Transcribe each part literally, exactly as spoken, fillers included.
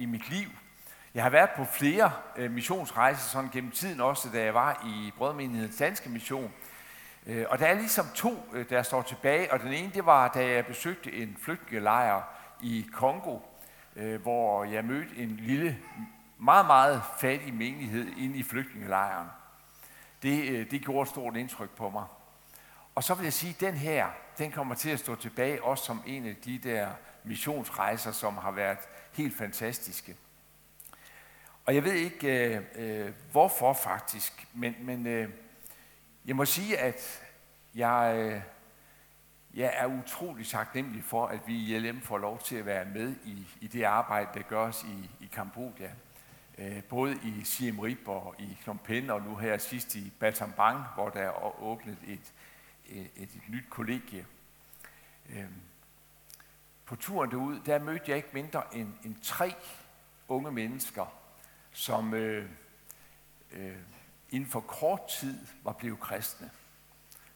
i mit liv. Jeg har været på flere øh, missionsrejser sådan gennem tiden, også da jeg var i Brødmenighedens Danske Mission. Øh, og der er ligesom to, øh, der står tilbage, og den ene, det var, da jeg besøgte en flygtningelejr i Kongo, øh, hvor jeg mødte en lille, meget, meget fattig menighed inde i flygtningelejren. Det, øh, det gjorde et stort indtryk på mig. Og så vil jeg sige, at den her, den kommer til at stå tilbage, også som en af de der missionsrejser, som har været helt fantastiske. Og jeg ved ikke, øh, øh, hvorfor faktisk, men, men øh, jeg må sige, at jeg, øh, jeg er utrolig taknemmelig for, at vi i L M får lov til at være med i, i det arbejde, der gøres i, i Kambodja. Øh, både i Siem Reap og i Phnom Penh, og nu her sidst i Battambang, hvor der er åbnet et, et, et, et nyt kollegie. Øh, på turen derud, der mødte jeg ikke mindre end, end tre unge mennesker, som øh, øh, inden for kort tid var blevet kristne.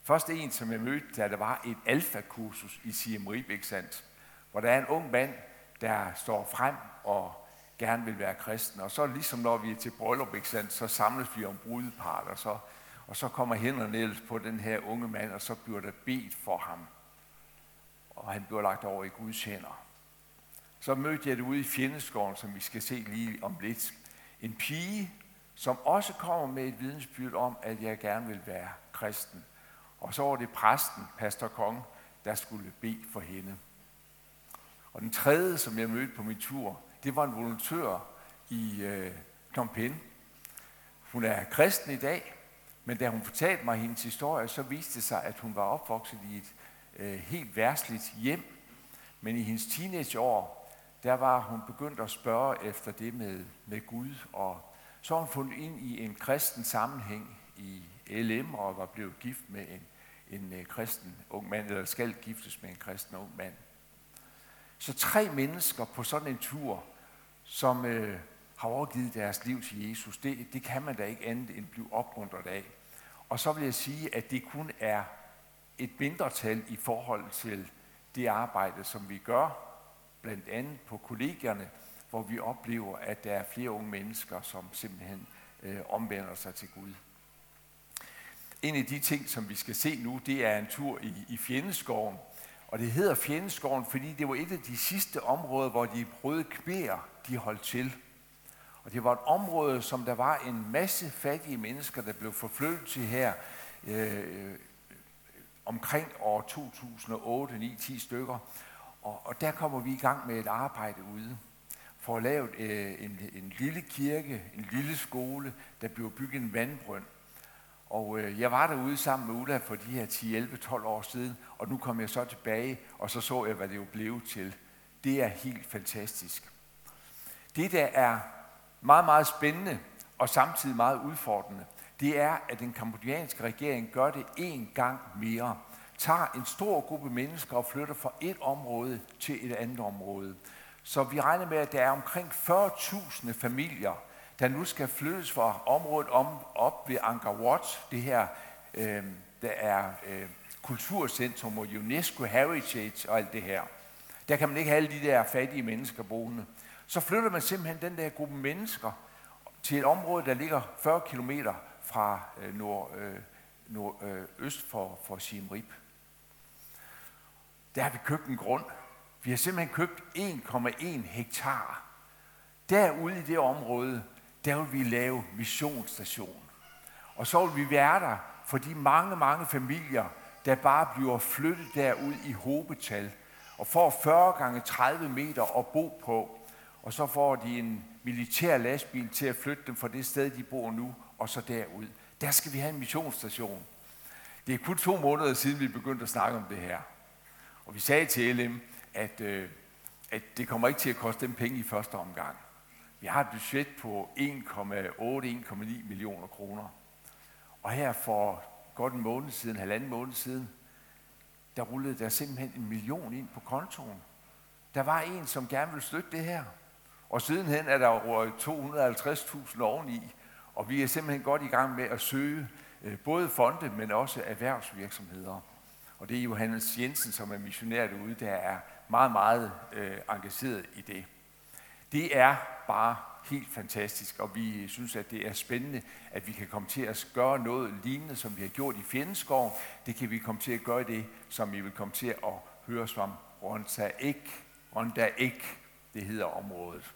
Først en, som jeg mødte, da der var et alfakursus i Siem Reap, ikke sandt? Hvor der er en ung mand, der står frem og gerne vil være kristen. Og så ligesom når vi er til bryllup, ikke sandt, så samles vi om brudeparret, og så, og så kommer hænderne ellers på den her unge mand, og så bliver der bedt for ham. Og han bliver lagt over i Guds hænder. Så mødte jeg det ude i Fjendeskoven, som vi skal se lige om lidt. En pige, som også kommer med et vidnesbyrd om, at jeg gerne vil være kristen. Og så var det præsten, Pastor Kong, der skulle bede for hende. Og den tredje, som jeg mødte på min tur, det var en volontør i øh, Phnom Penh. Hun er kristen i dag, men da hun fortalte mig hendes historie, så viste det sig, at hun var opvokset i et øh, helt verdsligt hjem. Men i hendes teenageår, der var hun begyndt at spørge efter det med, med Gud, og så har hun fundet ind i en kristen sammenhæng i L M, og var blevet gift med en, en kristen ung mand, eller skal giftes med en kristen ung mand. Så tre mennesker på sådan en tur, som øh, har overgivet deres liv til Jesus, det, det kan man da ikke andet end blive opmuntret af. Og så vil jeg sige, at det kun er et mindretal i forhold til det arbejde, som vi gør, blandt andet på kollegierne, hvor vi oplever, at der er flere unge mennesker, som simpelthen øh, omvender sig til Gud. En af de ting, som vi skal se nu, det er en tur i, i Fjendeskoven. Og det hedder Fjendeskoven, fordi det var et af de sidste områder, hvor de røde khmer, de holdt til. Og det var et område, som der var en masse fattige mennesker, der blev forflyttet til her øh, omkring år to tusind og otte, ni, ti stykker. Og der kommer vi i gang med et arbejde ude, for at lave en, en lille kirke, en lille skole, der bliver bygget en vandbrønd. Og jeg var derude sammen med Ulla for de her ti, elleve, tolv år siden, og nu kom jeg så tilbage, og så så jeg, hvad det jo blev til. Det er helt fantastisk. Det, der er meget, meget spændende og samtidig meget udfordrende, det er, at den kambodjanske regering gør det én gang mere. Tager en stor gruppe mennesker og flytter fra et område til et andet område. Så vi regner med, at der er omkring fyrre tusind familier, der nu skal flyttes fra området om, op ved Angkor Wat, det her, øh, der er øh, kulturcentrum og UNESCO Heritage og alt det her. Der kan man ikke have alle de der fattige mennesker boende. Så flytter man simpelthen den der gruppe mennesker til et område, der ligger fyrre kilometer fra øh, nord, øh, nord, øh, øst for, for Siem Reap. Der har vi købt en grund. Vi har simpelthen købt en komma en hektar. Derude i det område, der vil vi lave missionsstation. Og så vil vi være der for de mange, mange familier, der bare bliver flyttet derud i Hobetal, og får fyrre gange tredive meter at bo på. Og så får de en militær lastbil til at flytte dem fra det sted, de bor nu, og så derud. Der skal vi have en missionsstation. Det er kun to måneder siden, vi begyndte at snakke om det her. Og vi sagde til L M, at, øh, at det kommer ikke til at koste dem penge i første omgang. Vi har et budget på en komma otte til en komma ni millioner kroner. Og her for godt en måned siden, halvanden måned siden, der rullede der simpelthen en million ind på kontoen. Der var en, som gerne ville støtte det her. Og sidenhen er der jo to hundrede og halvtreds tusind oveni, og vi er simpelthen godt i gang med at søge øh, både fonde, men også erhvervsvirksomheder. Og det er Johannes Jensen, som er missionær derude, der er meget, meget øh, engageret i det. Det er bare helt fantastisk, og vi synes, at det er spændende, at vi kan komme til at gøre noget lignende, som vi har gjort i Fjendeskoven. Det kan vi komme til at gøre det, som I vil komme til at høre som Runda Ek. Runda Ek, det hedder området.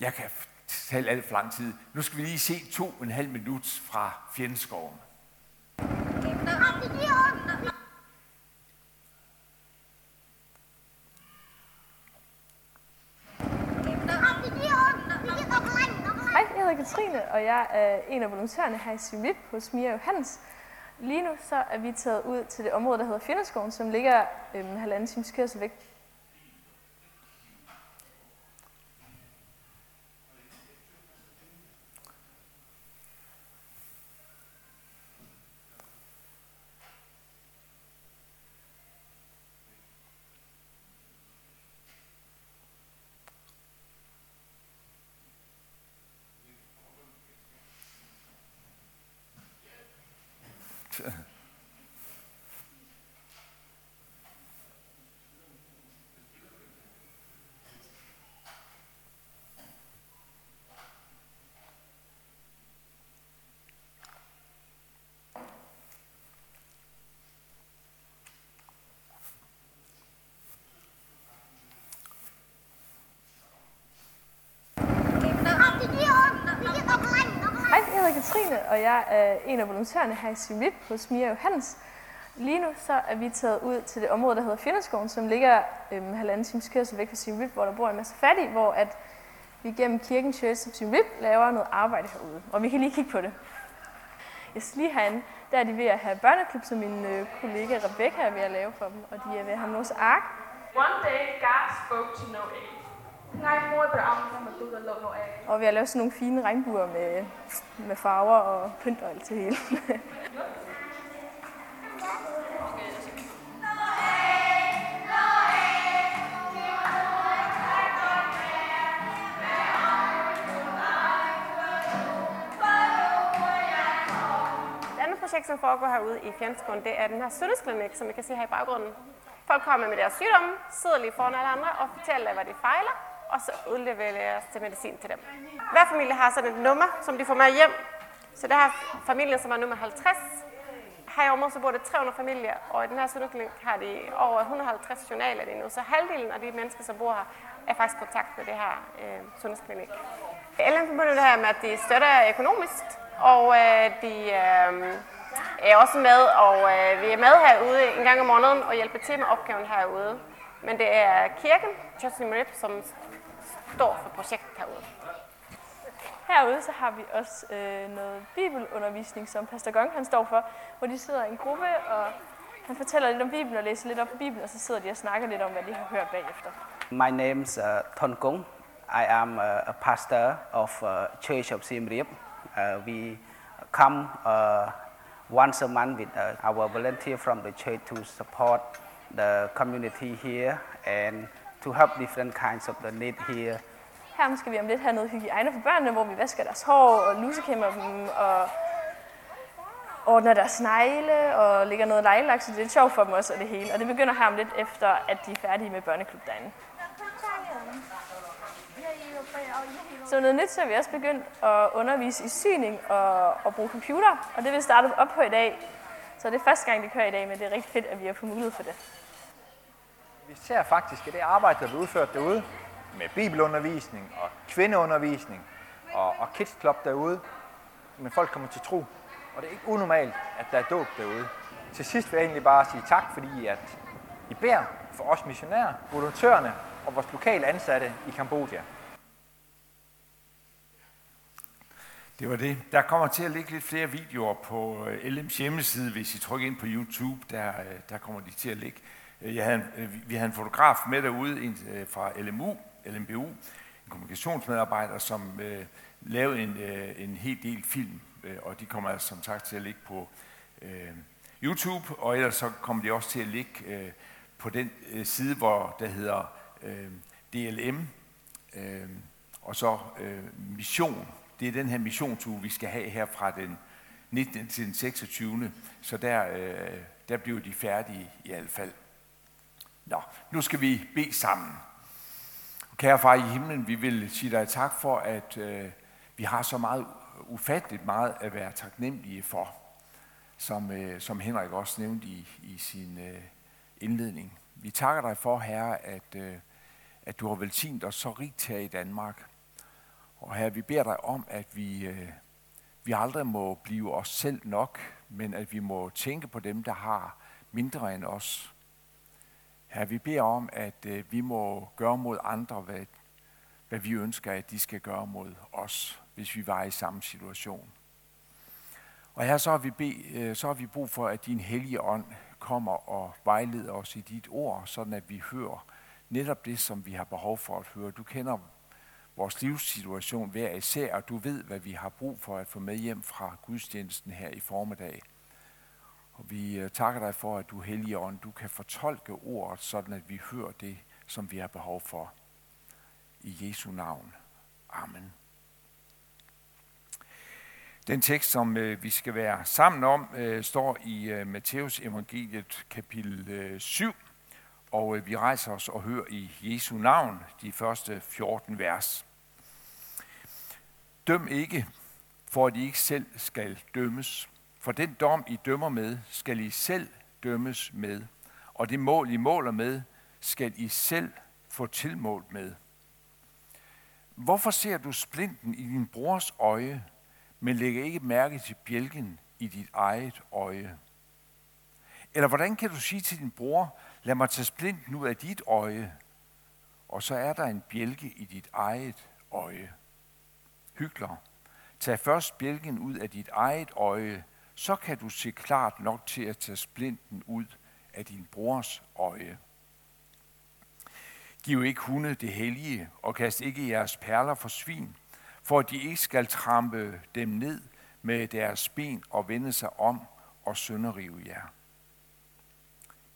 Jeg kan tale alt for lang tid. Nu skal vi lige se to og en halv minut fra Fjendeskoven. Og jeg er en af volontørerne her i Sivlip hos Mia Johans. Lige nu så er vi taget ud til det område, der hedder Fjendeskoven, som ligger øhm, halvanden times kørsel væk. Og jeg er en af volontørerne her i Siem Reap hos Mia Johans. Lige nu så er vi taget ud til det område, der hedder Fjendeskoven, som ligger øhm, halvanden times kørsel væk fra Siem Reap, hvor der bor en masse fattige, hvor at vi gennem kirken Church of Siem Reap laver noget arbejde herude. Og vi kan lige kigge på det. Yes, lige herinde, der er de ved at have børneklub, som min øh, kollega Rebecca er ved at lave for dem, og de er ved at have Noahs ark. One day God spoke to Noah. Og vi har lavet sådan nogle fine regnbuer med, med farver og pynt og alt det hele. Det andet projekt, som foregår herude i Fjendeskoven, det er den her sundhedsklinik, som I kan se her i baggrunden. Folk kommer med deres sygdomme, sidder lige foran alle andre og fortæller, hvad de fejler, og så udleveres til medicin til dem. Hver familie har sådan et nummer, som de får med hjem. Så det her familien, som er nummer halvtreds. Her i området så bor der tre hundrede familier, og i den her sundhedsklinik har de over et hundrede og halvtreds journaler lige nu. Så halvdelen af de mennesker, som bor her, er faktisk i kontakt med det her øh, sundhedsklinik. L M forbundet det her med, at de støtter økonomisk, og øh, de øh, er også med, og øh, vi er med herude en gang om måneden og hjælper til med opgaven herude. Men det er kirken, Church of Siem Reap, som står for projektet herude. Herude så har vi også øh, noget bibelundervisning, som Pastor Kong han står for, hvor de sidder i en gruppe, og han fortæller lidt om Bibelen og læser lidt op på Bibelen, og så sidder de og snakker lidt om, hvad de har hørt bagefter. My name is uh, Ton Gong. I am a, a pastor of uh, Church of Siem Reap. Uh, we come uh, once a month with uh, our volunteer from the church to support the community here and to help different kinds of the need here. Her skal vi om lidt have noget hygiejne for børnene, hvor vi vasker deres hår og lusekæmmer dem og ordner deres snegle og lægger noget legelaks, så det er sjovt for dem også og det hele. Og det begynder her om lidt efter, at de er færdige med børneklub derinde. Så noget nyt, så er vi også begyndt at undervise i syning og, og bruge computer, og det vil starte op på i dag. Så det er første gang, det kører i dag, men det er rigtig fedt, at vi har fået mulighed for det. Vi ser faktisk, at det arbejde, der bliver udført derude, med bibelundervisning og kvindeundervisning og, og kids club derude, men folk kommer til tro, og det er ikke unormalt, at der er dåb derude. Til sidst vil jeg egentlig bare sige tak, fordi at I beder for os missionærer, volontørerne og vores lokale ansatte i Kambodja. Det var det. Der kommer til at ligge lidt flere videoer på L M's hjemmeside, hvis I trykker ind på YouTube, der, der kommer de til at ligge. Jeg havde en, vi havde en fotograf med derude en, fra L M U, L M B U, en kommunikationsmedarbejder, som øh, lavede en, øh, en hel del film, øh, og de kommer altså, som sagt til at ligge på øh, YouTube, og ellers så kommer de også til at ligge øh, på den øh, side, hvor der hedder øh, D L M, øh, og så øh, Mission. Det er den her missionsuge, vi skal have her fra den nittende til den seksogtyvende Så der, øh, der bliver de færdige i hvert fald. Nå, nu skal vi bede sammen. Kære far i himlen, vi vil sige dig tak for, at øh, vi har så meget, ufatteligt meget at være taknemmelige for, som, øh, som Henrik også nævnte i, i sin øh, indledning. Vi takker dig for, Herre, at, øh, at du har velsignet os så rigt her i Danmark. Og Herre, vi beder dig om, at vi, øh, vi aldrig må blive os selv nok, men at vi må tænke på dem, der har mindre end os. Herre, vi beder om, at øh, vi må gøre mod andre, hvad, hvad vi ønsker, at de skal gøre mod os, hvis vi var i samme situation. Og her så har vi, be, øh, så har vi brug for, at din hellige ånd kommer og vejleder os i dit ord, sådan at vi hører netop det, som vi har behov for at høre. Du kender vores livssituation hver især, og du ved, hvad vi har brug for at få med hjem fra gudstjenesten her i formiddag. Og vi takker dig for, at du, Hellige Ånd, du kan fortolke ordet, sådan at vi hører det, som vi har behov for. I Jesu navn. Amen. Den tekst, som vi skal være sammen om, står i Matthæus evangeliet kapitel syv, og vi rejser os og hører i Jesu navn de første fjorten vers. Døm ikke, for at I ikke selv skal dømmes. For den dom, I dømmer med, skal I selv dømmes med, og det mål, I måler med, skal I selv få tilmålt med. Hvorfor ser du splinten i din brors øje, men lægger ikke mærke til bjælken i dit eget øje? Eller hvordan kan du sige til din bror, lad mig tage splinten ud af dit øje, og så er der en bjælke i dit eget øje? Hykler, tag først bjælken ud af dit eget øje, så kan du se klart nok til at tage splinten ud af din brors øje. Giv ikke hunde det hellige, og kast ikke jeres perler for svin, for at de ikke skal trampe dem ned med deres ben og vende sig om og sønderrive jer.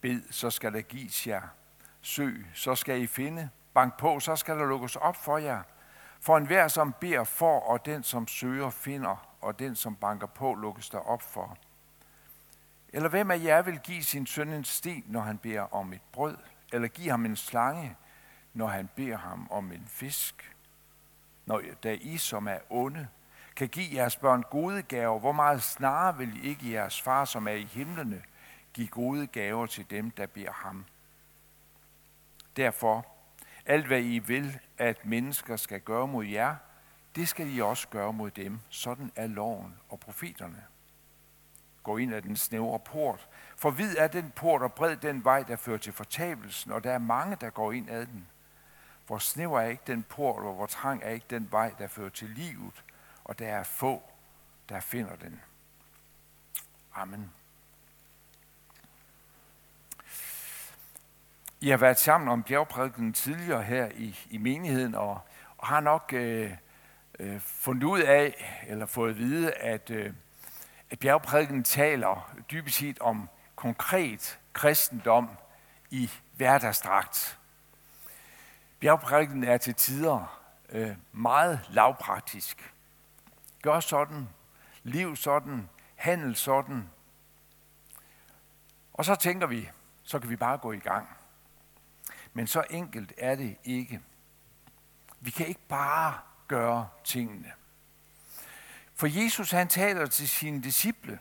Bed, så skal der gives jer. Søg, så skal I finde. Bank på, så skal der lukkes op for jer. For enhver, som beder, får, og den, som søger, finder, og den, som banker på, lukkes der op for. Eller hvem af jer vil give sin søn en sten, når han beder om et brød? Eller give ham en slange, når han beder ham om en fisk? Når da I, som er onde, kan give jeres børn gode gaver, hvor meget snarere vil I ikke jeres far, som er i himlene, give gode gaver til dem, der beder ham? Derfor, alt hvad I vil, at mennesker skal gøre mod jer, det skal I også gøre mod dem. Sådan er loven og profeterne. Gå ind ad den snævre port, for vid er den port og bred den vej, der fører til fortabelsen, og der er mange, der går ind ad den. Hvor snæver er ikke den port, og hvor trang er ikke den vej, der fører til livet, og der er få, der finder den. Amen. I har været sammen om bjergprædikenen tidligere her i, i menigheden, og, og har nok øh, øh, fundet ud af, eller fået at vide, at, øh, at bjergprædikenen taler dybest set om konkret kristendom i hverdagsdragt. Bjergprædikenen er til tider øh, meget lavpraktisk. Gør sådan, liv sådan, handel sådan. Og så tænker vi, så kan vi bare gå i gang. Men så enkelt er det ikke. Vi kan ikke bare gøre tingene. For Jesus, han taler til sine disciple.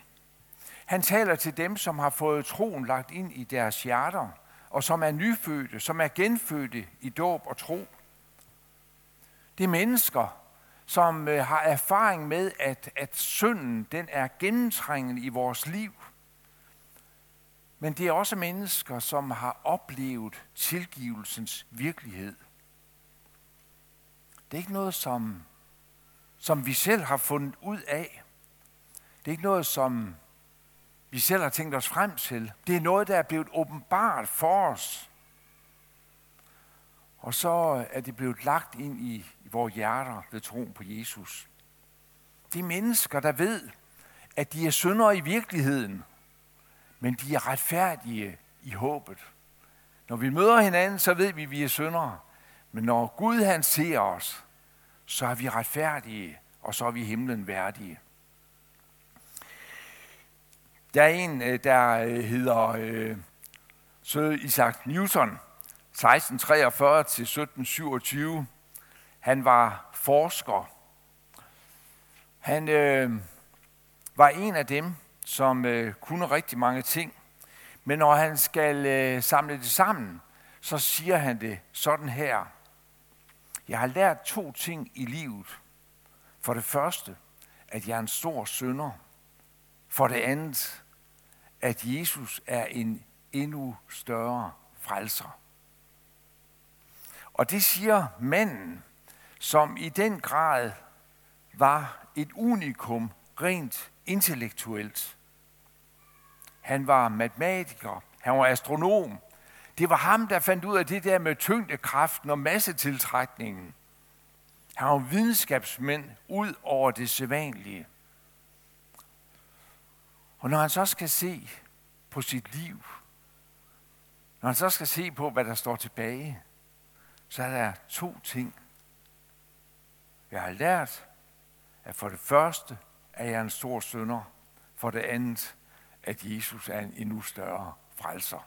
Han taler til dem, som har fået troen lagt ind i deres hjerter, og som er nyfødte, som er genfødte i dåb og tro. Det er mennesker, som har erfaring med, at, at synden den er gennemtrængende i vores liv. Men det er også mennesker, som har oplevet tilgivelsens virkelighed. Det er ikke noget, som, som vi selv har fundet ud af. Det er ikke noget, som vi selv har tænkt os frem til. Det er noget, der er blevet åbenbart for os. Og så er det blevet lagt ind i vores hjerter ved troen på Jesus. Det er mennesker, der ved, at de er syndere i virkeligheden, men de er retfærdige i håbet. Når vi møder hinanden, så ved vi, at vi er syndere. Men når Gud han ser os, så er vi retfærdige, og så er vi himlen værdige. Der er en, der hedder øh, Sir Isaac Newton, seksten treogfyrre til sytten syvogtyve. Han var forsker. Han øh, var en af dem, som øh, kunne rigtig mange ting. Men når han skal øh, samle det sammen, så siger han det sådan her. Jeg har lært to ting i livet. For det første, at jeg er en stor synder. For det andet, at Jesus er en endnu større frelser. Og det siger manden, som i den grad var et unikum rent intellektuelt. Han var matematiker, han var astronom. Det var ham, der fandt ud af det der med tyngdekraften og massetiltrækningen. Han var videnskabsmænd ud over det sædvanlige. Og når han så skal se på sit liv, når han så skal se på, hvad der står tilbage, så er der to ting. Jeg har lært, at for det første, at jeg er en stor synder. For det andet, at Jesus er en endnu større frelser.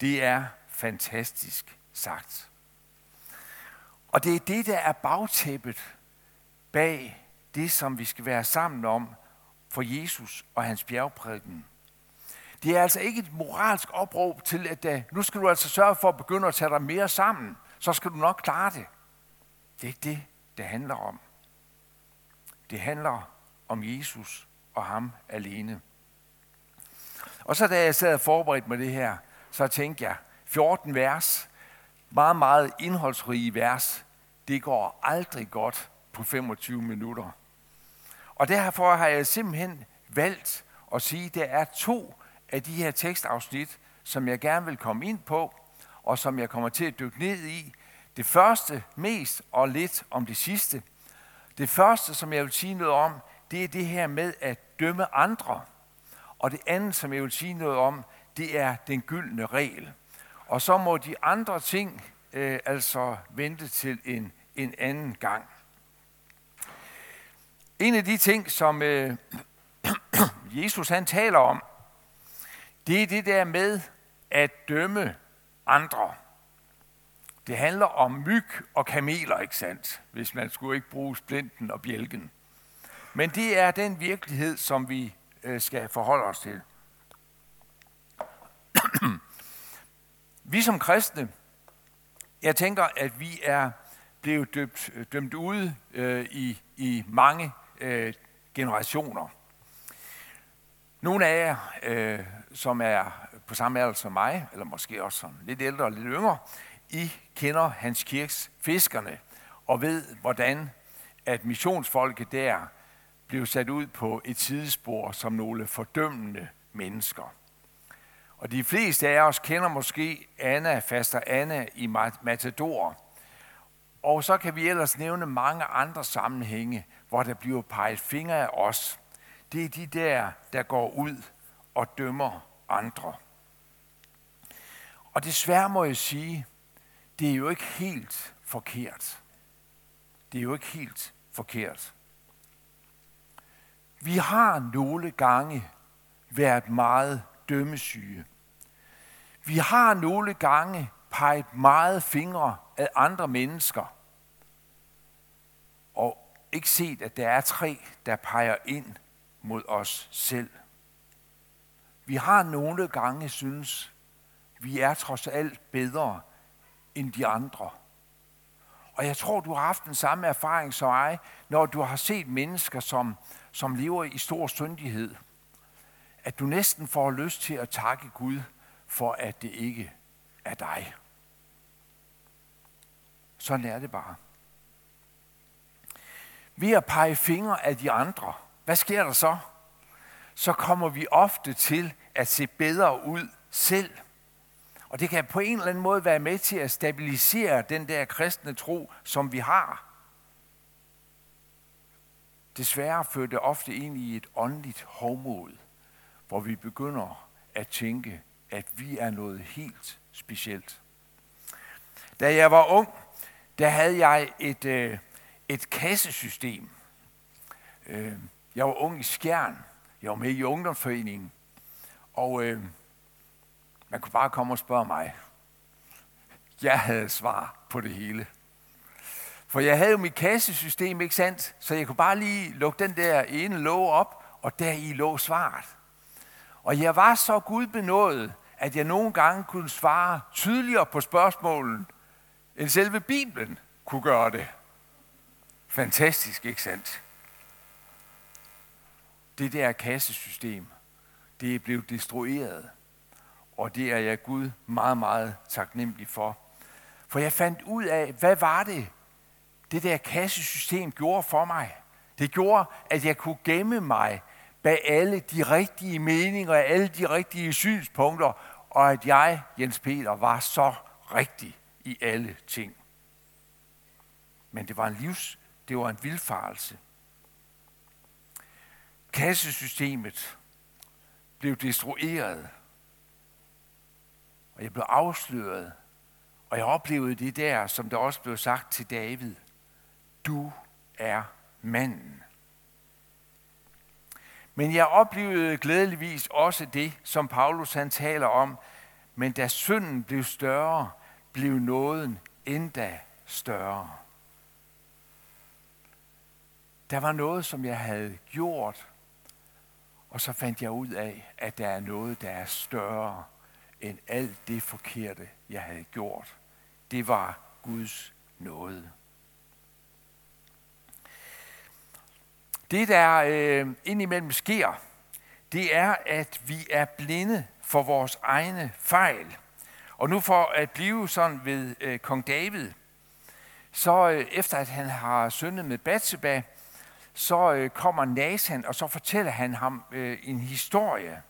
Det er fantastisk sagt. Og det er det, der er bagtæppet bag det, som vi skal være sammen om for Jesus og hans bjergprædiken. Det er altså ikke et moralsk opråb til, at nu skal du altså sørge for at begynde at tage dig mere sammen, så skal du nok klare det. Det er ikke det, det handler om. Det handler om Jesus og ham alene. Og så da jeg sad og forberedte mig det her, så tænkte jeg, fjorten vers, meget, meget indholdsrige vers, det går aldrig godt på femogtyve minutter. Og derfor har jeg simpelthen valgt at sige, at der er to af de her tekstafsnit, som jeg gerne vil komme ind på, og som jeg kommer til at dykke ned i. Det første mest, og lidt om det sidste. Det første, som jeg vil sige noget om, det er det her med at dømme andre. Og det andet, som jeg vil sige noget om, det er den gyldne regel. Og så må de andre ting øh, altså vente til en, en anden gang. En af de ting, som øh, Jesus han taler om, det er det der med at dømme andre. Det handler om myg og kameler, ikke sandt? Hvis man skulle ikke bruge splinten og bjælken. Men det er den virkelighed, som vi øh, skal forholde os til. Vi som kristne, jeg tænker, at vi er blevet døbt, dømt ude øh, i, i mange øh, generationer. Nogle af jer, øh, som er på samme alder som mig, eller måske også som lidt ældre og lidt yngre, I kender Hans Kirks fiskerne og ved, hvordan at missionsfolket der blev sat ud på et sidespor som nogle fordømmende mennesker. Og de fleste af os kender måske Anna, faster Anna i Matador. Og så kan vi ellers nævne mange andre sammenhænge, hvor der bliver peget fingre af os. Det er de der, der går ud og dømmer andre. Og desværre må jeg sige, det er jo ikke helt forkert. Det er jo ikke helt forkert. Vi har nogle gange været meget dømmesyge. Vi har nogle gange peget meget fingre af andre mennesker og ikke set, at der er tre, der peger ind mod os selv. Vi har nogle gange synes, vi er trods alt bedre end de andre. Og jeg tror, du har haft den samme erfaring som jeg, når du har set mennesker, som, som lever i stor syndighed, at du næsten får lyst til at takke Gud for, at det ikke er dig. Sådan er det bare. Ved at pege fingre af de andre, hvad sker der så? Så kommer vi ofte til at se bedre ud selv. Og det kan på en eller anden måde være med til at stabilisere den der kristne tro, som vi har. Desværre fører det ofte ind i et åndeligt hovmod, hvor vi begynder at tænke, at vi er noget helt specielt. Da jeg var ung, der havde jeg et, øh, et kassesystem. Øh, jeg var ung i Skjern. Jeg var med i Ungdomsforeningen. Og øh, man kunne bare komme og spørge mig. jeg havde svar på det hele. For jeg havde jo mit kassesystem, ikke sandt? Så jeg kunne bare lige lukke den der ene låge op, og deri lå svaret. Og jeg var så gudbenået, at jeg nogle gange kunne svare tydeligere på spørgsmålen, end selve Bibelen kunne gøre det. Fantastisk, ikke sandt? Det der kassesystem, det er blevet destrueret. Og det er jeg Gud meget, meget taknemmelig for. For jeg fandt ud af, hvad var det, det der kassesystem gjorde for mig. Det gjorde, at jeg kunne gemme mig bag alle de rigtige meninger, alle de rigtige synspunkter, og at jeg, Jens Peter, var så rigtig i alle ting. Men det var en livs, det var en vildfarelse. Kassesystemet blev destrueret, og jeg blev afsløret, og jeg oplevede det der, som der også blev sagt til David. Du er manden. Men jeg oplevede glædeligvis også det, som Paulus han taler om, men da synden blev større, blev nåden endda større. Der var noget, som jeg havde gjort, og så fandt jeg ud af, at der er noget, der er større end alt det forkerte, jeg havde gjort. Det var Guds nåde. Det, der øh, indimellem sker, det er, at vi er blinde for vores egne fejl. Og nu for at blive sådan ved øh, kong David, så øh, efter at han har syndet med Batseba, så øh, kommer Nathan, og så fortæller han ham øh, en historie.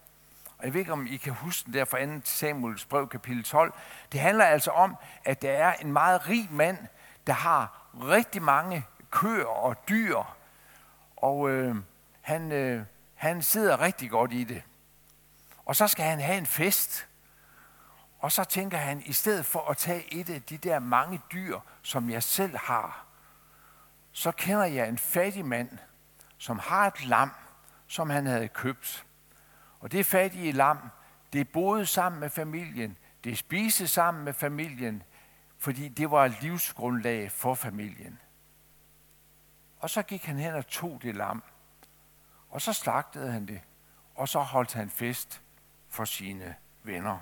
Og jeg ved ikke, om I kan huske den der fra anden Samuelsbog, kapitel tolv. Det handler altså om, at der er en meget rig mand, der har rigtig mange køer og dyr, og øh, han, øh, han sidder rigtig godt i det. Og så skal han have en fest. Og så tænker han, i stedet for at tage et af de der mange dyr, som jeg selv har, så kender jeg en fattig mand, som har et lam, som han havde købt. Og det fattige lam, det boede sammen med familien, det spiste sammen med familien, fordi det var livsgrundlag for familien. Og så gik han hen og tog det lam, og så slagtede han det, og så holdt han fest for sine venner.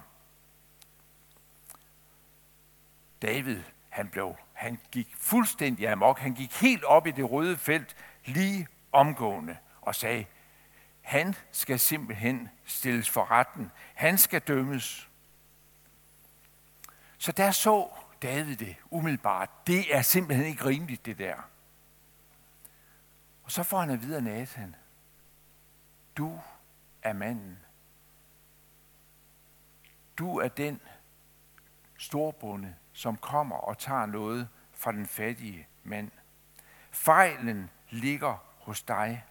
David, han blev, han gik fuldstændig amok, han gik helt op i det røde felt, lige omgående, og sagde, han skal simpelthen stilles for retten, han skal dømmes. Så der så David det umiddelbart, det er simpelthen ikke rimeligt det der. Og så får han at vide af Nathan, du er manden. Du er den storbonde, som kommer og tager noget fra den fattige mand. Fejlen ligger hos dig.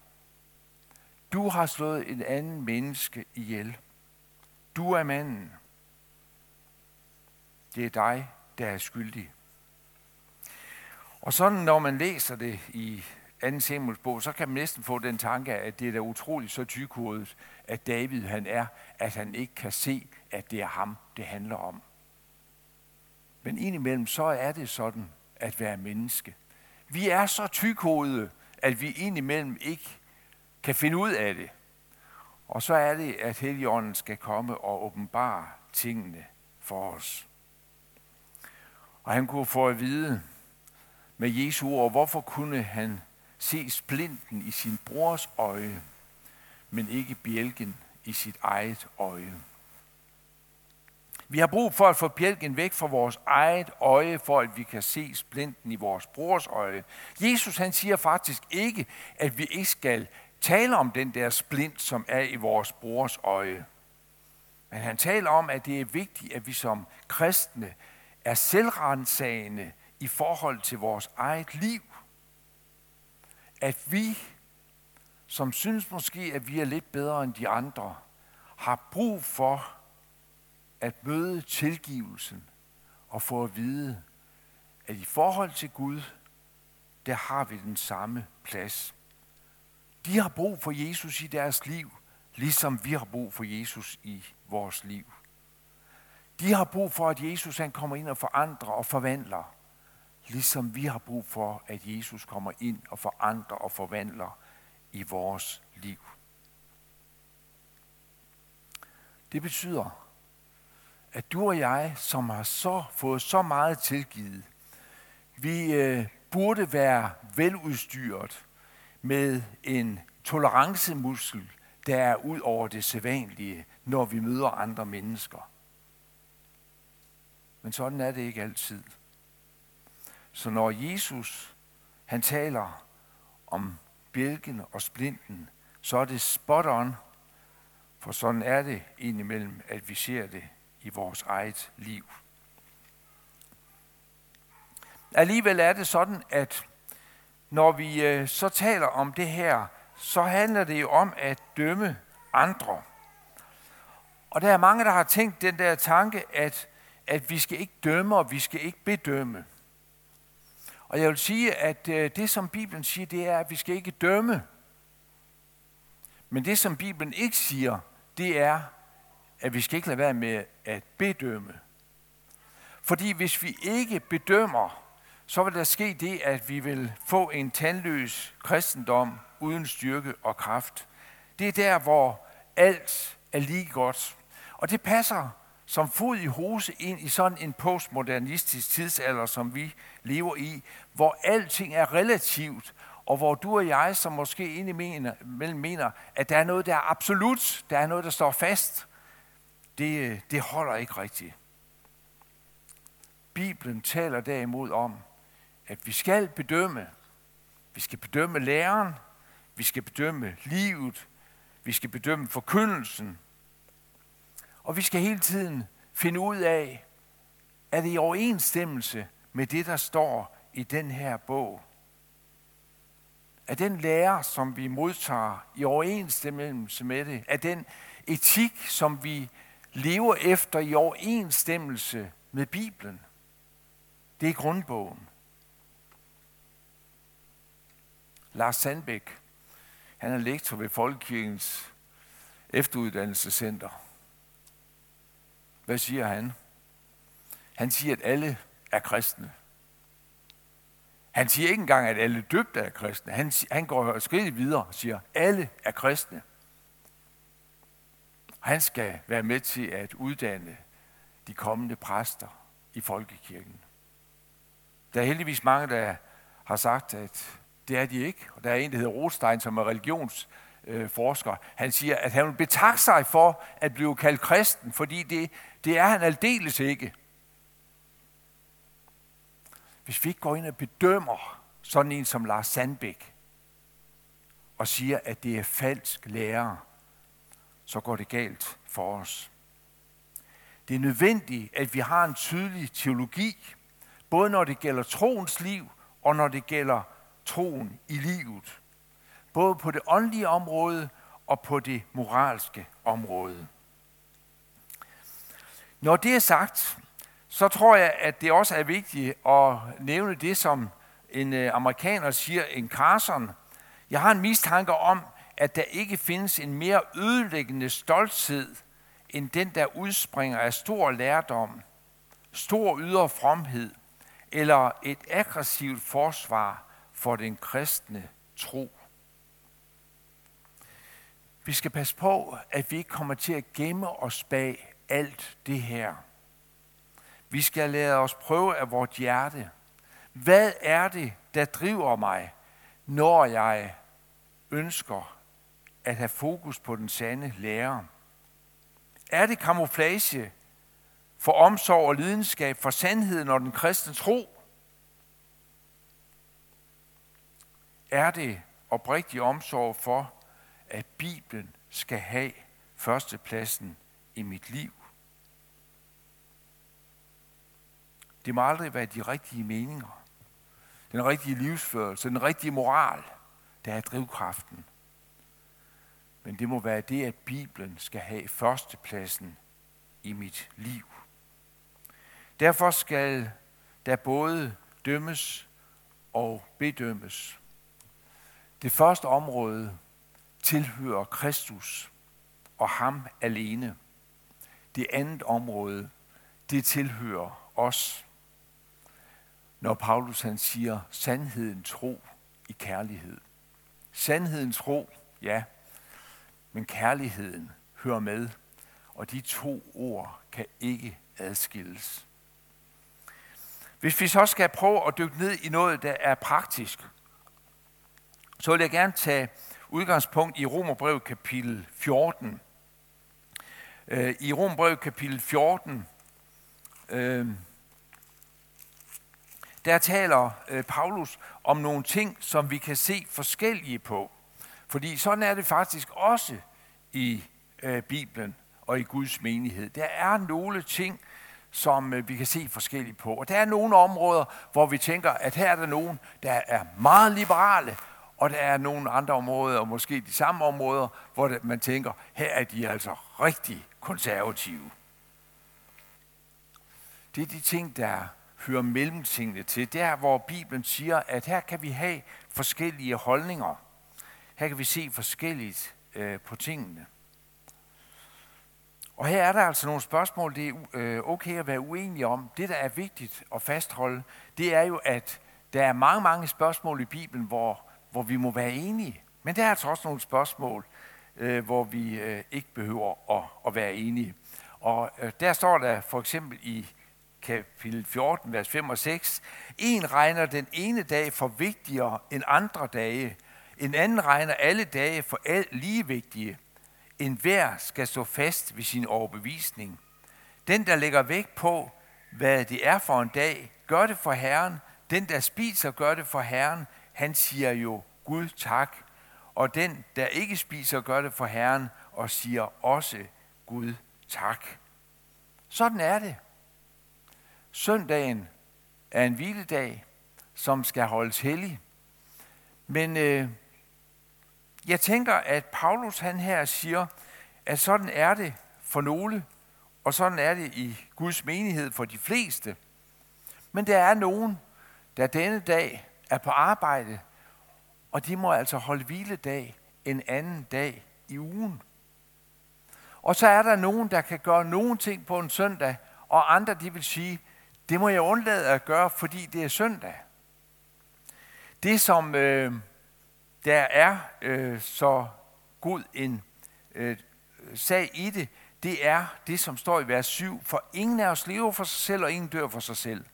Du har slået en anden menneske ihjel. Du er manden. Det er dig, der er skyldig. Og sådan, når man læser det i anden Samuelsbog, så kan man næsten få den tanke, at det er da utroligt så tykodet, at David han er, at han ikke kan se, at det er ham, det handler om. Men indimellem så er det sådan at være menneske. Vi er så tykodede, at vi indimellem ikke kan finde ud af det. Og så er det, at Helligånden skal komme og åbenbare tingene for os. Og han kunne få at vide med Jesu ord, hvorfor kunne han se splinten i sin brors øje, men ikke bjælken i sit eget øje. Vi har brug for at få bjælken væk fra vores eget øje, for at vi kan se splinten i vores brors øje. Jesus han siger faktisk ikke, at vi ikke skal tale om den der splint, som er i vores brors øje. Men han taler om, at det er vigtigt, at vi som kristne er selvransagende i forhold til vores eget liv. At vi, som synes måske, at vi er lidt bedre end de andre, har brug for at møde tilgivelsen og få at vide, at i forhold til Gud, der har vi den samme plads. De har brug for Jesus i deres liv, ligesom vi har brug for Jesus i vores liv. De har brug for, at Jesus han kommer ind og forandrer og forvandler, ligesom vi har brug for, at Jesus kommer ind og forandrer og forvandler i vores liv. Det betyder, at du og jeg, som har så fået så meget tilgivet, vi øh, burde være veludstyret med en tolerancemuskel, der er ud over det sædvanlige, når vi møder andre mennesker. Men sådan er det ikke altid. Så når Jesus han taler om bjælken og splinten, så er det spot on, for sådan er det indimellem, at vi ser det i vores eget liv. Alligevel er det sådan, at når vi øh, så taler om det her, så handler det jo om at dømme andre. Og der er mange, der har tænkt den der tanke, at, at vi skal ikke dømme, og vi skal ikke bedømme. Og jeg vil sige, at øh, det som Bibelen siger, det er, at vi skal ikke dømme. Men det som Bibelen ikke siger, det er, at vi skal ikke lade være med at bedømme. Fordi hvis vi ikke bedømmer, så vil der ske det, at vi vil få en tandløs kristendom uden styrke og kraft. Det er der, hvor alt er lige godt. Og det passer som fod i hose ind i sådan en postmodernistisk tidsalder, som vi lever i, hvor alting er relativt, og hvor du og jeg, som måske indimellem mener, at der er noget, der er absolut, der er noget, der står fast, det, det holder ikke rigtigt. Bibelen taler derimod om, at vi skal bedømme. Vi skal bedømme læreren, vi skal bedømme livet, vi skal bedømme forkyndelsen. Og vi skal hele tiden finde ud af, er det i overensstemmelse med det, der står i den her bog? Er den lære, som vi modtager, i overensstemmelse med det? Er den etik, som vi lever efter, i overensstemmelse med Bibelen? Det er grundbogen. Lars Sandbæk, han er lektor ved Folkekirkens efteruddannelsescenter. Hvad siger han? Han siger, at alle er kristne. Han siger ikke engang, at alle døbte er kristne. Han, han går skridt videre og siger, at alle er kristne. Han skal være med til at uddanne de kommende præster i folkekirken. Der er heldigvis mange, der har sagt, at det er de ikke. Og der er en, der hedder Rothstein, som er religionsforsker. Han siger, at han vil betakke sig for at blive kaldt kristen, fordi det, det er han aldeles ikke. Hvis vi ikke går ind og bedømmer sådan en som Lars Sandbæk og siger, at det er falsk lærer, så går det galt for os. Det er nødvendigt, at vi har en tydelig teologi, både når det gælder troens liv, og når det gælder troen i livet. Både på det åndelige område og på det moralske område. Når det er sagt, så tror jeg, at det også er vigtigt at nævne det, som en amerikaner siger, en Carson. Jeg har en mistanke om, at der ikke findes en mere ødelæggende stolthed, end den, der udspringer af stor lærdom, stor ydre fromhed eller et aggressivt forsvar for den kristne tro. Vi skal passe på, at vi ikke kommer til at gemme os bag alt det her. Vi skal lade os prøve af vort hjerte. Hvad er det, der driver mig, når jeg ønsker at have fokus på den sande lærer? Er det kamuflage for omsorg og lidenskab for sandheden og den kristne tro? Er det oprigtig omsorg for, at Bibelen skal have førstepladsen i mit liv? Det må aldrig være de rigtige meninger, den rigtige livsførelse, den rigtige moral, der er drivkraften. Men det må være det, at Bibelen skal have førstepladsen i mit liv. Derfor skal der både dømmes og bedømmes. Det første område tilhører Kristus og ham alene. Det andet område det tilhører os, når Paulus han siger, sandheden tro i kærlighed. Sandheden tro, ja, men kærligheden hører med, og de to ord kan ikke adskilles. Hvis vi så skal prøve at dykke ned i noget, der er praktisk, så vil jeg gerne tage udgangspunkt i Romerbrevet kapitel fjorten. I Romerbrevet kapitel fjorten, der taler Paulus om nogle ting, som vi kan se forskellige på. Fordi sådan er det faktisk også i Bibelen og i Guds menighed. Der er nogle ting, som vi kan se forskellige på. Og der er nogle områder, hvor vi tænker, at her er der nogen, der er meget liberale, og der er nogle andre områder, og måske de samme områder, hvor man tænker, her er de altså rigtig konservative. Det er de ting, der hører mellemtingene til. Der, hvor Bibelen siger, at her kan vi have forskellige holdninger. Her kan vi se forskelligt øh, på tingene. Og her er der altså nogle spørgsmål, det er okay at være uenige om. Det, der er vigtigt at fastholde, det er jo, at der er mange, mange spørgsmål i Bibelen, hvor, hvor vi må være enige. Men der er altså også nogle spørgsmål, hvor vi ikke behøver at, at være enige. Og der står der for eksempel i kapitel fjorten, vers fem og seks, en regner den ene dag for vigtigere end andre dage. En anden regner alle dage for lige vigtige. En hver skal stå fast ved sin overbevisning. Den, der lægger vægt på, hvad det er for en dag, gør det for Herren. Den, der spiser, gør det for Herren. Han siger jo, Gud tak. Og den, der ikke spiser, gør det for Herren og siger også, Gud tak. Sådan er det. Søndagen er en hviledag, som skal holdes hellig. Men øh, jeg tænker, at Paulus han her siger, at sådan er det for nogle, og sådan er det i Guds menighed for de fleste. Men der er nogen, der denne dag er på arbejde, og de må altså holde hviledag en anden dag i ugen. Og så er der nogen, der kan gøre nogen ting på en søndag, og andre de vil sige, det må jeg undlade at gøre, fordi det er søndag. Det som... Øh, Der er øh, så god en øh, sag i det, det er det, som står i vers syv. For ingen af os lever for sig selv, og ingen dør for sig selv.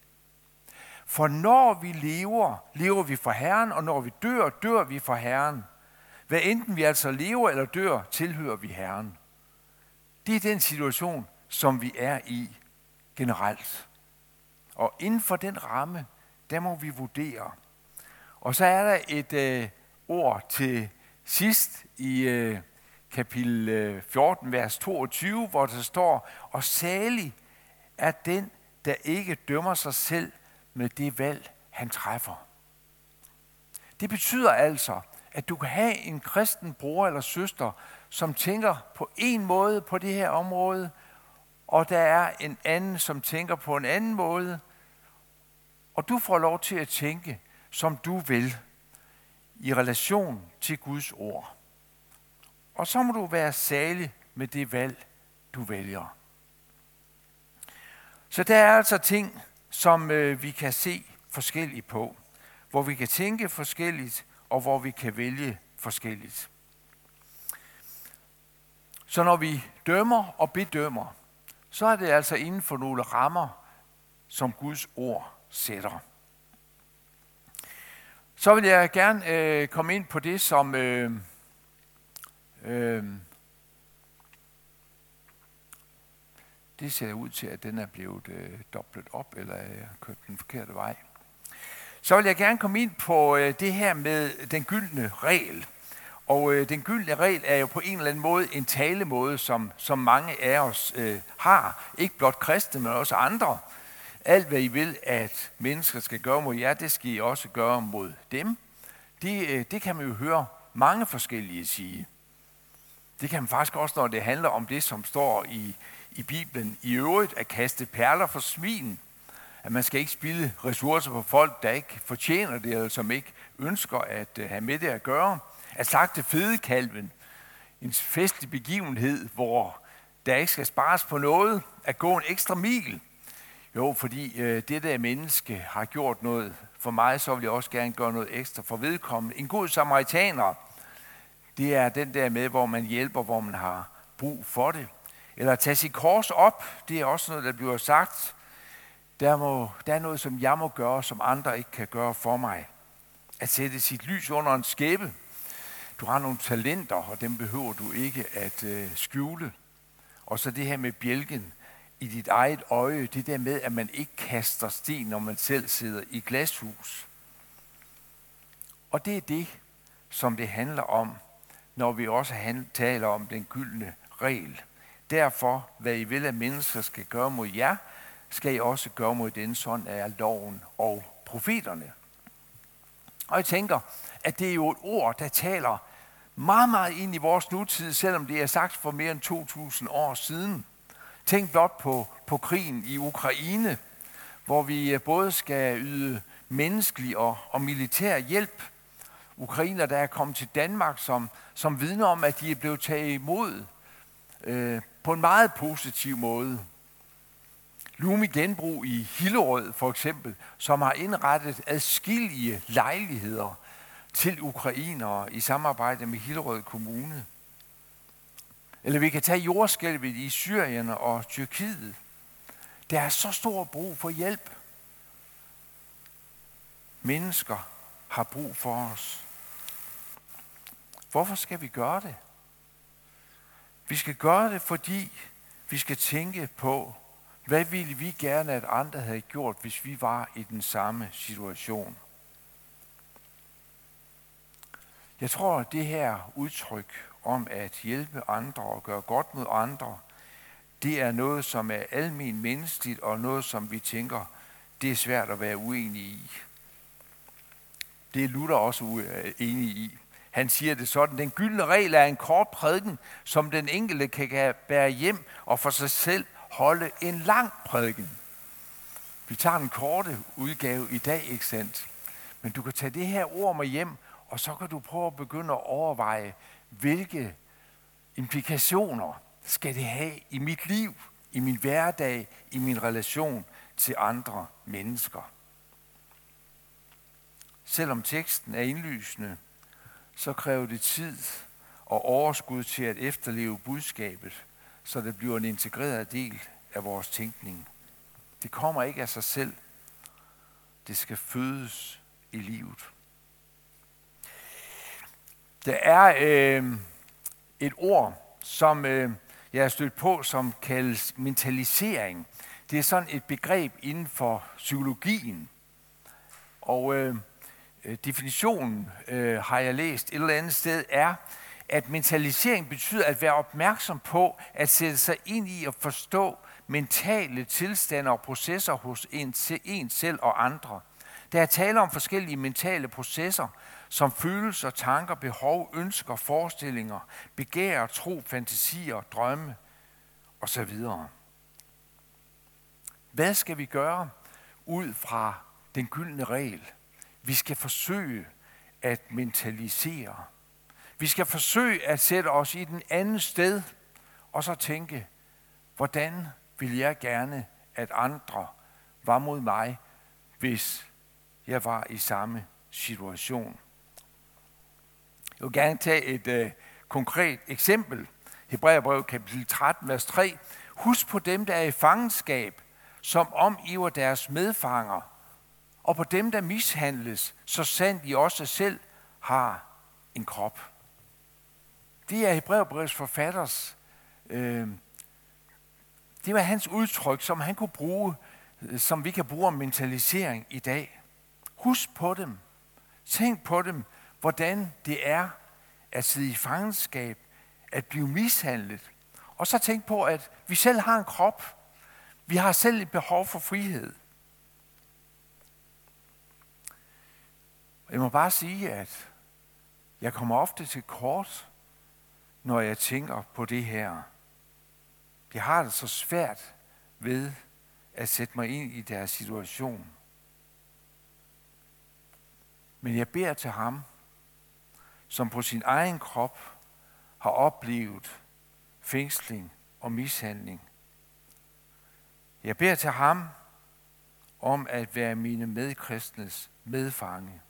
For når vi lever, lever vi for Herren, og når vi dør, dør vi for Herren. Hvad enten vi altså lever eller dør, tilhører vi Herren. Det er den situation, som vi er i generelt. Og inden for den ramme, der må vi vurdere. Og så er der et... Øh, ord til sidst i øh, kapitel øh, fjorten, vers toogtyve, hvor der står, og salig er den, der ikke dømmer sig selv med det valg, han træffer. Det betyder altså, at du kan have en kristen bror eller søster, som tænker på en måde på det her område, og der er en anden, som tænker på en anden måde, og du får lov til at tænke, som du vil, i relation til Guds ord. Og så må du være salig med det valg, du vælger. Så der er altså ting, som øh, vi kan se forskelligt på, hvor vi kan tænke forskelligt, og hvor vi kan vælge forskelligt. Så når vi dømmer og bedømmer, så er det altså inden for nogle rammer, som Guds ord sætter. Så vil jeg gerne øh, komme ind på det, som øh, øh, det ser ud til, at den er blevet øh, dobblet op, eller jeg har kørt den forkerte vej. Så vil jeg gerne komme ind på øh, det her med den gyldne regel. Og øh, den gyldne regel er jo på en eller anden måde en talemåde, som, som mange af os øh, har. Ikke blot kristne, men også andre. Alt, hvad I vil, at mennesker skal gøre mod jer, det skal I også gøre mod dem. Det, det kan man jo høre mange forskellige sige. Det kan man faktisk også, når det handler om det, som står i, i Bibelen. I øvrigt at kaste perler for svin. At man skal ikke spilde ressourcer på folk, der ikke fortjener det, eller som ikke ønsker at have med det at gøre. At slagte fedekalven. En festlig begivenhed, hvor der ikke skal spares på noget. At gå en ekstra mil. Jo, fordi øh, det der menneske har gjort noget for mig, så vil jeg også gerne gøre noget ekstra for vedkommende. En god samaritaner, det er den der med, hvor man hjælper, hvor man har brug for det. Eller tage sit kors op, det er også noget, der bliver sagt. Der, må, der er noget, som jeg må gøre, som andre ikke kan gøre for mig. At sætte sit lys under en skæppe. Du har nogle talenter, og dem behøver du ikke at øh, skjule. Og så det her med bjælken i dit eget øje, det der med, at man ikke kaster sten, når man selv sidder i glashus. Og det er det, som det handler om, når vi også taler om den gyldne regel. Derfor, hvad I vil, at mennesker skal gøre mod jer, skal I også gøre mod den, sådan er loven og profeterne. Og jeg tænker, at det er jo et ord, der taler meget, meget ind i vores nutid, selvom det er sagt for mere end to tusind år siden. Tænk blot på, på krigen i Ukraine, hvor vi både skal yde menneskelig og, og militær hjælp. Ukrainer, der er kommet til Danmark, som, som vidner om, at de er blevet taget imod øh, på en meget positiv måde. Lumi Genbrug i Hillerød for eksempel, som har indrettet adskillige lejligheder til ukrainere i samarbejde med Hillerød Kommune. Eller vi kan tage jordskælvet i Syrien og Tyrkiet. Der er så stor brug for hjælp. Mennesker har brug for os. Hvorfor skal vi gøre det? Vi skal gøre det, fordi vi skal tænke på, hvad ville vi gerne, at andre havde gjort, hvis vi var i den samme situation? Jeg tror, at det her udtryk om at hjælpe andre og gøre godt mod andre, det er noget, som er almen menneskeligt, og noget, som vi tænker, det er svært at være uenig i. Det er Luther også enig i. Han siger det sådan, den gyldne regel er en kort prædiken, som den enkelte kan bære hjem og for sig selv holde en lang prædiken. Vi tager en korte udgave i dag, ikke sandt? Men du kan tage det her ord med hjem, og så kan du prøve at begynde at overveje, hvilke implikationer skal det have i mit liv, i min hverdag, i min relation til andre mennesker. Selvom teksten er indlysende, så kræver det tid og overskud til at efterleve budskabet, så det bliver en integreret del af vores tænkning. Det kommer ikke af sig selv. Det skal fødes i livet. Der er øh, et ord, som øh, jeg har stødt på, som kaldes mentalisering. Det er sådan et begreb inden for psykologien. Og øh, definitionen øh, har jeg læst et eller andet sted er, at mentalisering betyder at være opmærksom på, at sætte sig ind i at forstå mentale tilstande og processer hos en, en selv og andre. Der er tale om forskellige mentale processer, som følelser, tanker, behov, ønsker, forestillinger, begær, tro, fantasier, drømme osv. Hvad skal vi gøre ud fra den gyldne regel? Vi skal forsøge at mentalisere. Vi skal forsøge at sætte os i den anden sted, og så tænke, hvordan vil jeg gerne, at andre var mod mig, hvis jeg var i samme situation. Jeg vil gerne tage et øh, konkret eksempel. Hebræerbrevet kapitel tretten, vers tre. Husk på dem, der er i fangenskab, som omiver deres medfanger, og på dem, der mishandles, så sandt de også selv har en krop. Det er Hebræerbrevets forfatters, øh, det var hans udtryk, som han kunne bruge, som vi kan bruge om mentalisering i dag. Husk på dem. Tænk på dem, hvordan det er at sidde i fangenskab, at blive mishandlet. Og så tænk på, at vi selv har en krop. Vi har selv et behov for frihed. Jeg må bare sige, at jeg kommer ofte til kort, når jeg tænker på det her. Jeg har det så svært ved at sætte mig ind i deres situation. Men jeg beder til ham, som på sin egen krop har oplevet fængsling og mishandling. Jeg beder til ham, om at være mine medkristnes medfange.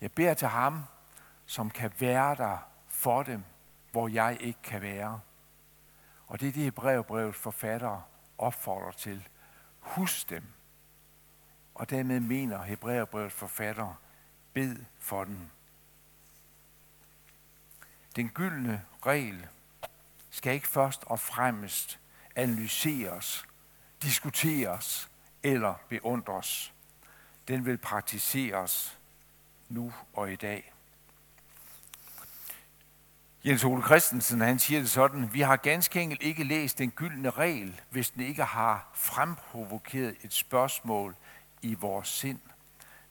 Jeg beder til ham, som kan være der for dem, hvor jeg ikke kan være. Og det er det Hebræerbrevets forfattere opfordrer til. Husk dem. Og dermed mener Hebræerbrevets forfattere, bed for dem. Den gyldne regel skal ikke først og fremmest analyseres, diskuteres eller beundres. Den vil praktiseres nu og i dag. Jens Ole Christensen, han siger det sådan: vi har ganske enkelt ikke læst den gyldne regel, hvis den ikke har fremprovokeret et spørgsmål i vores sind.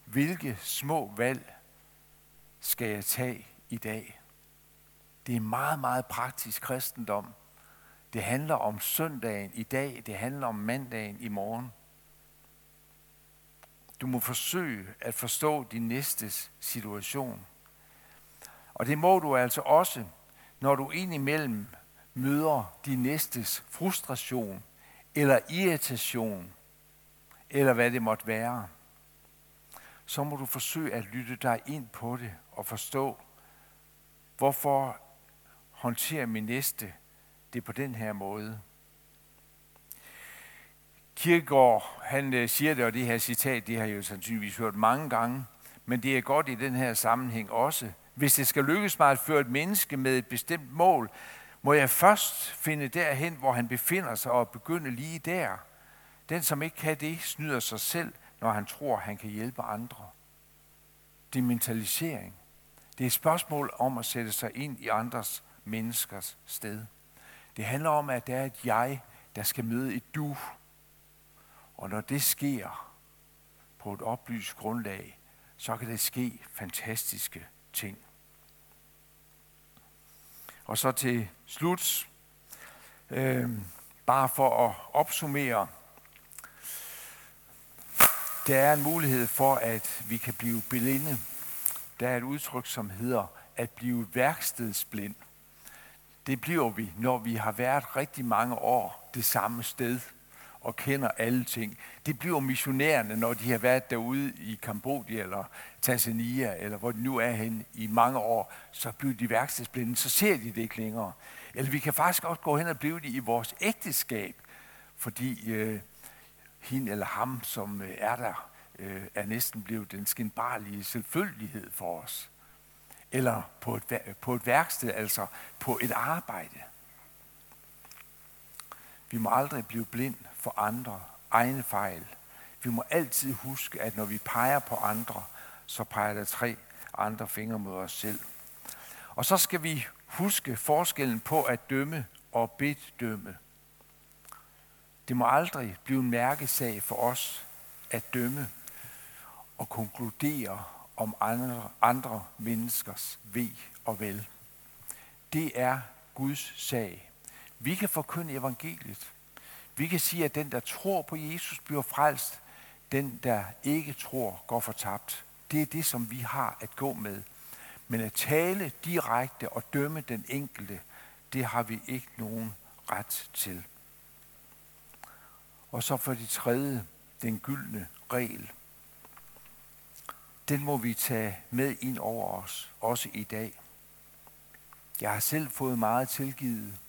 Hvilke små valg skal jeg tage i dag? Det er meget, meget praktisk kristendom. Det handler om søndagen i dag, det handler om mandagen i morgen. Du må forsøge at forstå din næstes situation. Og det må du altså også, når du indimellem møder din næstes frustration eller irritation, eller hvad det måtte være. Så må du forsøge at lytte dig ind på det og forstå, hvorfor håndterer min næste det på den her måde. Kierkegaard, han siger det, og det her citat, det har jeg jo sandsynligvis hørt mange gange, men det er godt i den her sammenhæng også. Hvis det skal lykkes mig at føre et menneske med et bestemt mål, må jeg først finde derhen, hvor han befinder sig, og begynde lige der. Den, som ikke kan det, snyder sig selv, når han tror, han kan hjælpe andre. Det er mentalisering. Det er et spørgsmål om at sætte sig ind i andres menneskers sted. Det handler om, at der er et jeg, der skal møde et du. Og når det sker på et oplyst grundlag, så kan det ske fantastiske ting. Og så til slut, øh, bare for at opsummere, der er en mulighed for, at vi kan blive blinde. Der er et udtryk, som hedder at blive værkstedsblind. Det bliver vi, når vi har været rigtig mange år det samme sted og kender alle ting. Det bliver missionærerne, når de har været derude i Kambodja eller Tanzania, eller hvor de nu er hen i mange år, så bliver de værkstedsblinde, så ser de det ikke længere. Eller vi kan faktisk også gå hen og blive det i vores ægteskab, fordi øh, hende eller ham, som øh, er der, øh, er næsten blevet den skinbarlige selvfølgelighed for os. Eller på et, på et værksted, altså på et arbejde. Vi må aldrig blive blind for andre, egne fejl. Vi må altid huske, at når vi peger på andre, så peger der tre andre fingre mod os selv. Og så skal vi huske forskellen på at dømme og bedømme. Det må aldrig blive en mærkesag for os at dømme og konkludere om andre, andre menneskers ve og vel. Det er Guds sag. Vi kan forkynde evangeliet. Vi kan sige, at den, der tror på Jesus, bliver frelst. Den, der ikke tror, går fortabt. Det er det, som vi har at gå med. Men at tale direkte og dømme den enkelte, det har vi ikke nogen ret til. Og så for det tredje, den gyldne regel. Den må vi tage med ind over os, også i dag. Jeg har selv fået meget tilgivet.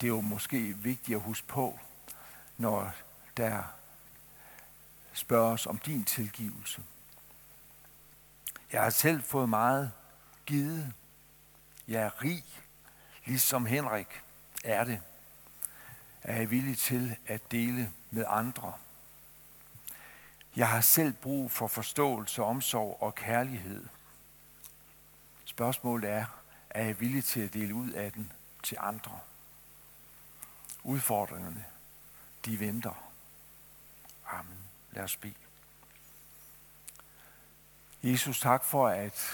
Det er jo måske vigtigt at huske på, når der spørges om din tilgivelse. Jeg har selv fået meget givet. Jeg er rig, ligesom Henrik er det. Er jeg villig til at dele med andre? Jeg har selv brug for forståelse, omsorg og kærlighed. Spørgsmålet er, er jeg villig til at dele ud af den til andre? Udfordringerne, de venter. Amen. Lad os bede. Jesus, tak for, at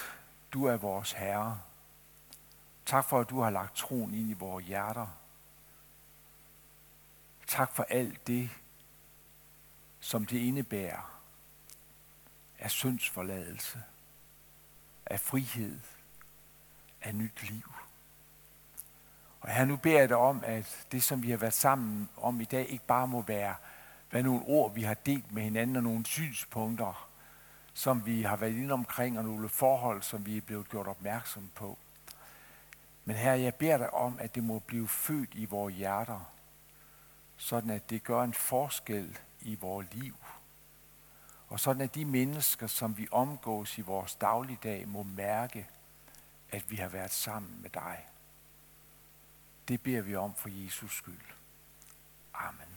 du er vores Herre. Tak for, at du har lagt troen ind i vores hjerter. Tak for alt det, som det indebærer af syndsforladelse, af frihed, af nyt liv. Og her nu beder jeg dig om, at det, som vi har været sammen om i dag, ikke bare må være hvad nogle ord vi har delt med hinanden, og nogle synspunkter, som vi har været inde omkring, og nogle forhold, som vi er blevet gjort opmærksom på. Men Herre, jeg beder dig om, at det må blive født i vores hjerter, sådan at det gør en forskel i vores liv. Og sådan at de mennesker, som vi omgås i vores dagligdag, må mærke, at vi har været sammen med dig. Det beder vi om for Jesus skyld. Amen.